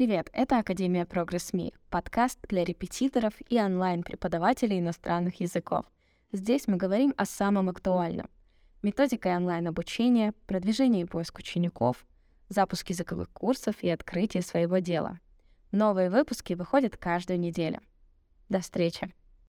Привет, это Академия ProgressMe, подкаст для репетиторов и онлайн-преподавателей иностранных языков. Здесь мы говорим о самом актуальном. Методика онлайн-обучения, продвижение и поиск учеников, запуск языковых курсов и открытие своего дела. Новые выпуски выходят каждую неделю. До встречи!